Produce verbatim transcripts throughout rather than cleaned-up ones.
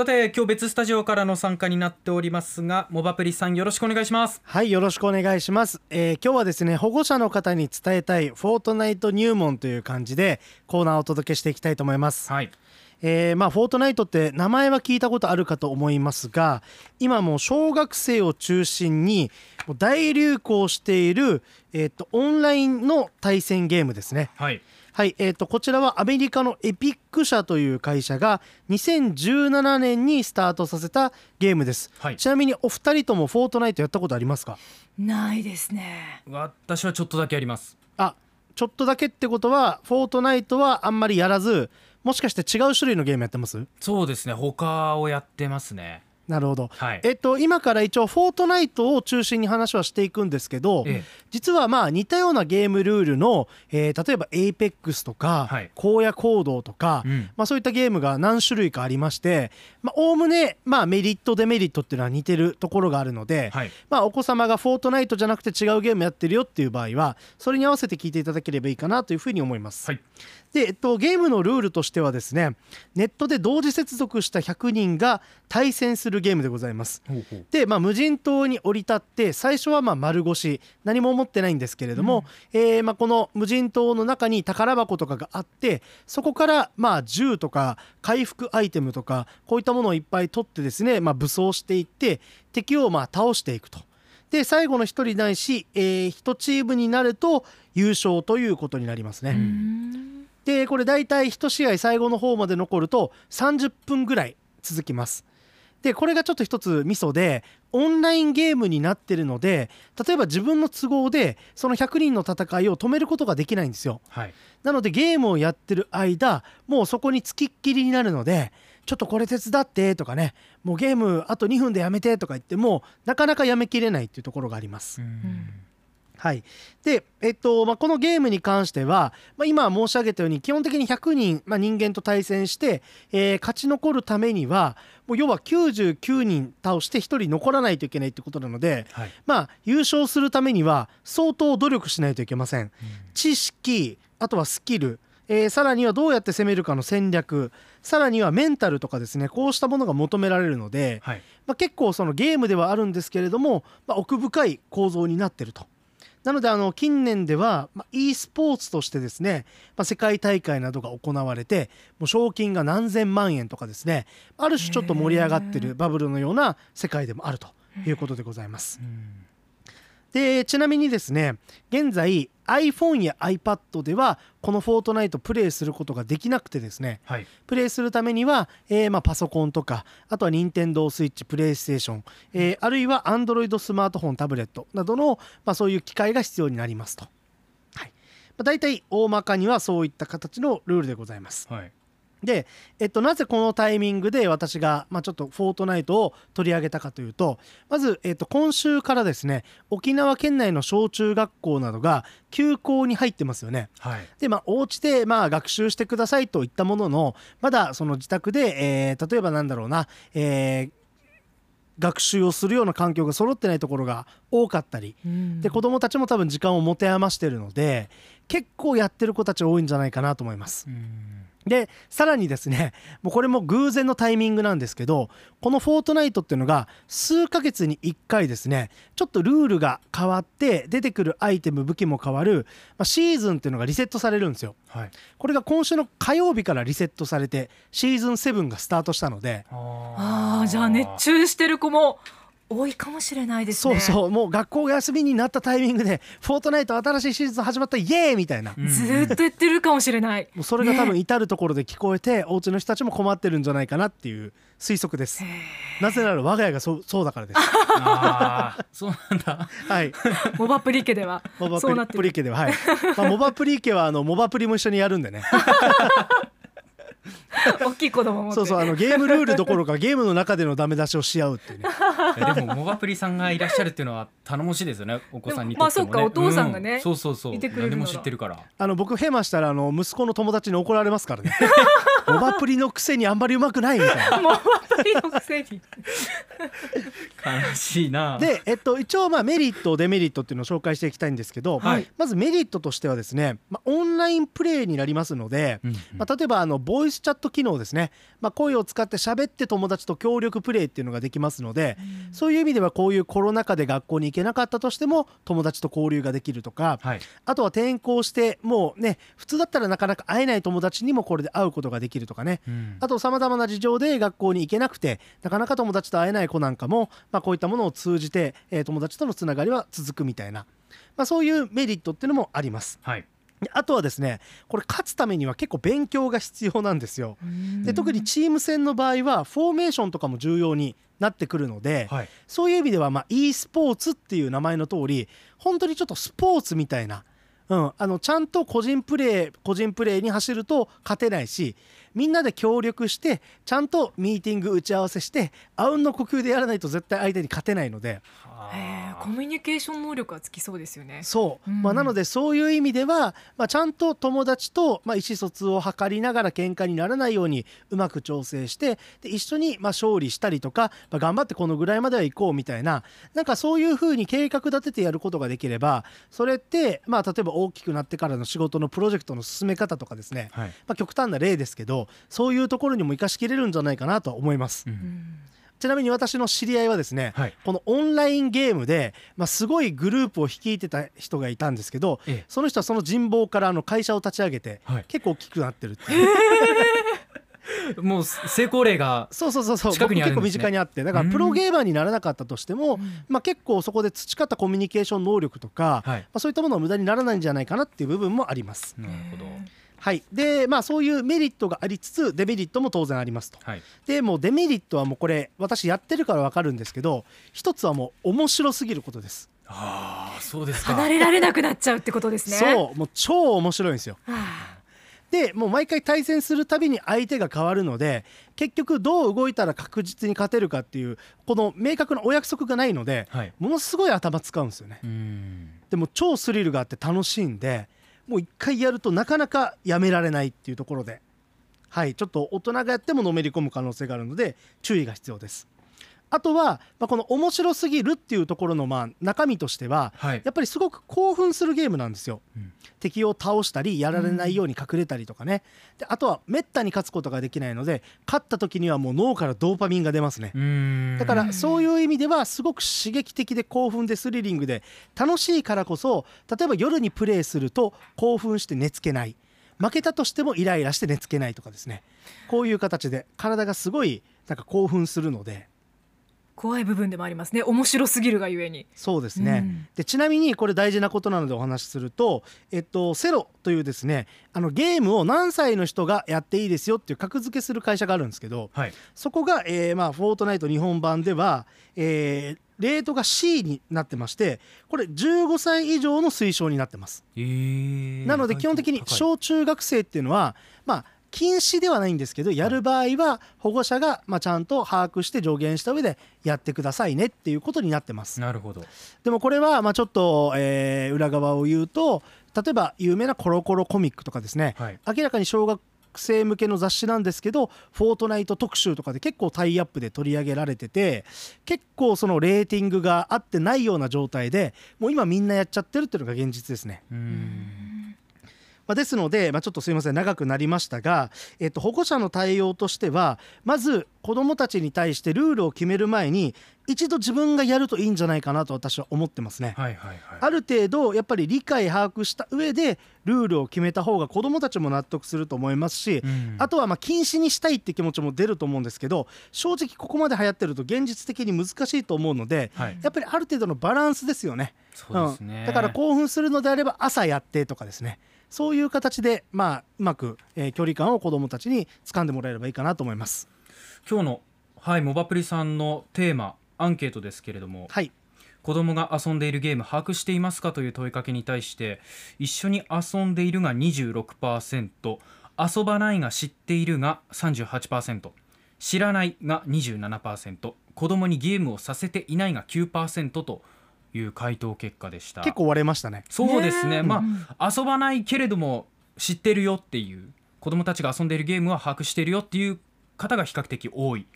さて今日別スタジオからの参加になっておりますが、モバプリさんよろしくお願いします。はい、よろしくお願いします。えー、今日はですね、保護者の方に伝えたいフォートナイト入門という感じでコーナーをお届けしていきたいと思います。はい、えーまあ、フォートナイトって名前は聞いたことあるかと思いますが、今もう小学生を中心に大流行している、えー、とオンラインの対戦ゲームですね。はい、はい。えー、とこちらはアメリカのエピック社という会社がにせんじゅうななねんにスタートさせたゲームです。はい、ちなみにお二人ともフォートナイトやったことありますか？ないですね。私はちょっとだけあります。あ、ちょっとだけってことはフォートナイトはあんまりやらず、もしかして違う種類のゲームやってます？そうですね、他をやってますね。なるほど。はい。えっと、今から一応フォートナイトを中心に話はしていくんですけど、ええ、実はまあ似たようなゲームルールの、えー、例えばエイペックスとか、はい、荒野行動とか、うん、まあ、そういったゲームが何種類かありまして、まあ、おおむねまあメリットデメリットっていうのは似てるところがあるので、はい、まあ、お子様がフォートナイトじゃなくて違うゲームやってるよっていう場合はそれに合わせて聞いていただければいいかなというふうに思います。はい。で、えっと、ゲームのルールとしてはですね、ネットで同時接続したひゃくにんが対戦するゲームでございます。ほうほう。で、まあ、無人島に降り立って最初はまあ丸腰何も持ってないんですけれども、うん、えーまあ、この無人島の中に宝箱とかがあって、そこからまあ銃とか回復アイテムとかこういったものをいっぱい取ってですね、まあ、武装していって敵をまあ倒していくと。で、最後のひとりないし、えー、いちチームになると優勝ということになりますね。うん。で、これだいたいいち試合最後の方まで残るとさんじゅっぷんぐらい続きます。で、これがちょっと一つミソで、オンラインゲームになってるので、例えば自分の都合でそのひゃくにんの戦いを止めることができないんですよ。はい、なのでゲームをやってる間もうそこにつきっきりになるので、ちょっとこれ手伝ってとかね、もうゲームあとにふんでやめてとか言ってもなかなかやめきれないっていうところがあります。うん。はい。で、えっとまあ、このゲームに関しては、まあ、今申し上げたように基本的にひゃくにん、まあ、人間と対戦して、えー、勝ち残るためにはもう要はきゅうじゅうきゅうにん倒してひとり残らないといけないってことなので、はい、まあ、優勝するためには相当努力しないといけません。うん、知識、あとはスキル、えー、さらにはどうやって攻めるかの戦略、さらにはメンタルとかですね、こうしたものが求められるので、はい、まあ、結構そのゲームではあるんですけれども、まあ、奥深い構造になっていると。なのであの近年では e スポーツとしてですね、まあ、世界大会などが行われてもう賞金が何千万円とかですね、ある種ちょっと盛り上がってるバブルのような世界でもあるということでございます。で、ちなみにですね、現在 iPhone や iPad ではこのフォートナイトプレイすることができなくてですね、はい、プレイするためには、えーまあ、パソコンとか、あとは Nintendo Switch、PlayStation、えー、あるいは Android スマートフォン、タブレットなどの、まあ、そういう機械が必要になりますと。はい、まあ、大体大まかにはそういった形のルールでございます。はい。で、えっと、なぜこのタイミングで私が、まあ、ちょっとフォートナイトを取り上げたかというと、まず、えっと、今週からですね、沖縄県内の小中学校などが休校に入ってますよね。はい。で、まあ、お家で、まあ、学習してくださいといったものの、まだその自宅で、えー、例えばなんだろうな、えー学習をするような環境が揃ってないところが多かったり、うん、で子どもたちも多分時間を持て余しているので結構やってる子たち多いんじゃないかなと思います。うん、でさらにですね、もうこれも偶然のタイミングなんですけど、このフォートナイトっていうのが数ヶ月にいっかいですね、ちょっとルールが変わって出てくるアイテム、武器も変わる、まあ、シーズンっていうのがリセットされるんですよ。はい、これが今週の火曜日からリセットされてシーズンなながスタートしたので、ああ、じゃあ熱中してる子も多いかもしれないですね。そうそう、もう学校が休みになったタイミングでフォートナイト新しいシーズン始まったイエーイみたいな、うん、ずっと言ってるかもしれない。もうそれが多分至るところで聞こえて、ね、お家の人たちも困ってるんじゃないかなっていう推測です。なぜなら我が家がそ う, そうだからです。あそうなんだ。はい、モバプリ家ではモバプ リ, そうなってるプリ家では、はいまあ、モバプリ家はあのモバプリも一緒にやるんでね大きい子供もそうそう、あのゲームルールどころかゲームの中でのダメ出しをし合うっていうねでもモバプリさんがいらっしゃるっていうのは頼もしいですよね、お子さんにとってもね。まあ、そうか、お父さんがね、うん、そうそうそう、いてくれるのが何でも知ってるから。あの僕ヘマしたらあの息子の友達に怒られますからねモバプリのくせにあんまりうまくないみたいなモバプリのくせに悲しいな。で、えっと、一応まあメリットデメリットっていうのを紹介していきたいんですけど、はい、まずメリットとしてはですね、まあ、オンラインプレイになりますので、うんうん、まあ、例えばあのボイスチャット機能ですね、まあ、声を使って喋って友達と協力プレイっていうのができますので、うん、そういう意味ではこういうコロナ禍で学校に行けなかったとしても友達と交流ができるとか、はい、あとは転校してもうね普通だったらなかなか会えない友達にもこれで会うことができるとかね、うん、あとさまざまな事情で学校に行けなくてなかなか友達と会えない子なんかも、まあ、こういったものを通じて、えー、友達とのつながりは続くみたいな、まあ、そういうメリットっていうのもあります、はい。あとはですね、これ勝つためには結構勉強が必要なんですよ。で、特にチーム戦の場合はフォーメーションとかも重要になってくるので、はい、そういう意味では、まあ、e スポーツっていう名前の通り本当にちょっとスポーツみたいな、うん、あのちゃんと個人プレー個人プレーに走ると勝てないし、みんなで協力してちゃんとミーティング打ち合わせしてあうんの呼吸でやらないと絶対相手に勝てないので、へー、コミュニケーション能力はつきそうですよね。そう、うん、まあ、なのでそういう意味では、まあ、ちゃんと友達と、まあ、意思疎通を図りながら喧嘩にならないようにうまく調整して、で一緒にまあ勝利したりとか、まあ、頑張ってこのぐらいまでは行こうみたいな、なんかそういうふうに計画立ててやることができれば、それって、まあ、例えば大きくなってからの仕事のプロジェクトの進め方とかですね、はい、まあ、極端な例ですけどそういうところにも生かしきれるんじゃないかなと思います、うん。ちなみに私の知り合いはですね、はい、このオンラインゲームで、まあ、すごいグループを率いてた人がいたんですけど、ええ、その人はその人望からあの会社を立ち上げて、はい、結構大きくなってるっていう、えー、もう成功例が近くにあるんですね。そうそうそうそう、結構身近にあって、だからプロゲーマーにならなかったとしても、まあ、結構そこで培ったコミュニケーション能力とか、はい、まあ、そういったものは無駄にならないんじゃないかなっていう部分もあります。なるほど、はい。で、まあ、そういうメリットがありつつデメリットも当然ありますと、はい。でもうデメリットはもうこれ私やってるから分かるんですけど、一つはもう面白すぎることです。ああ、そうですか。離れられなくなっちゃうってことですね。そう、もう超面白いんですよ。でもう毎回対戦するたびに相手が変わるので、結局どう動いたら確実に勝てるかっていうこの明確なお約束がないので、はい、ものすごい頭使うんですよね。うん、でも超スリルがあって楽しいんで、もう一回やるとなかなかやめられないっていうところで、はい、ちょっと大人がやってものめり込む可能性があるので注意が必要です。あとは、まあ、この面白すぎるっていうところのまあ中身としては、はい、やっぱりすごく興奮するゲームなんですよ、うん、敵を倒したりやられないように隠れたりとかね、うん、であとはめったに勝つことができないので、勝った時にはもう脳からドーパミンが出ますね。うーん、だからそういう意味ではすごく刺激的で興奮でスリリングで楽しいからこそ、例えば夜にプレイすると興奮して寝つけない、負けたとしてもイライラして寝つけないとかですね、こういう形で体がすごいなんか興奮するので怖い部分でもありますね、面白すぎるがゆえに。そうですね、うん、でちなみにこれ大事なことなのでお話しすると、えっと、セロというですね、あのゲームを何歳の人がやっていいですよっていう格付けする会社があるんですけど、はい、そこが、えーまあ、フォートナイト日本版では、えー、レートが シー になってまして、これじゅうごさい以上の推奨になってます、えー、なので基本的に小中学生っていうのはまあ禁止ではないんですけど、やる場合は保護者がまあちゃんと把握して助言した上でやってくださいねっていうことになってます。なるほど。でもこれはまあちょっと、えー、裏側を言うと、例えば有名なコロコロコミックとかですね、はい、明らかに小学生向けの雑誌なんですけどフォートナイト特集とかで結構タイアップで取り上げられてて、結構そのレーティングが合ってないような状態でもう今みんなやっちゃってるっていうのが現実ですね。うーん、まあ、ですので、まあ、ちょっとすいません長くなりましたが、えっと、保護者の対応としてはまず子どもたちに対してルールを決める前に一度自分がやるといいんじゃないかなと私は思ってますね、はいはいはい、ある程度やっぱり理解把握した上でルールを決めた方が子どもたちも納得すると思いますし、うん、あとはまあ禁止にしたいって気持ちも出ると思うんですけど、正直ここまで流行ってると現実的に難しいと思うので、はい、やっぱりある程度のバランスですよね。そうですね、うん、だから興奮するのであれば朝やってとかですね、そういう形で、まあ、うまく、えー、距離感を子どもたちに掴んでもらえればいいかなと思います。今日の、はい、モバプリさんのテーマアンケートですけれども、はい、子どもが遊んでいるゲーム把握していますかという問いかけに対して、一緒に遊んでいるが にじゅうろくパーセント、 遊ばないが知っているが さんじゅうはちパーセント、 知らないが にじゅうななパーセント、 子どもにゲームをさせていないが きゅうパーセント という回答結果でした。結構割れましたね。そうですね、まあ、遊ばないけれども知ってるよっていう子どもたちが遊んでいるゲームは把握しているよっていう方が比較的多い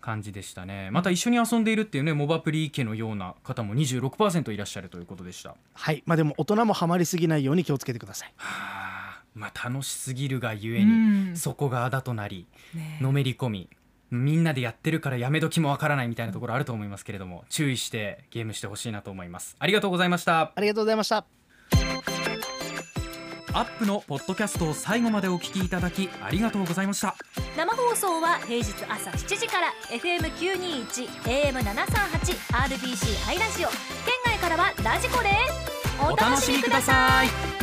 感じでしたね。また一緒に遊んでいるっていうね、モバプリ家のような方も にじゅうろくパーセント いらっしゃるということでした。はい、まあ、でも大人もハマりすぎないように気をつけてください。はあ、まあ、楽しすぎるがゆえにそこがあだとなり、ね、のめり込み、みんなでやってるからやめどきもわからないみたいなところあると思いますけれども、注意してゲームしてほしいなと思います。ありがとうございました。ありがとうございました。アップのポッドキャストを最後までお聞きいただきありがとうございました。生放送は平日朝しちじから エフエムきゅうにいち エーエムななさんはち アールビーシー ハイラジオ、県外からはラジコでお楽しみください。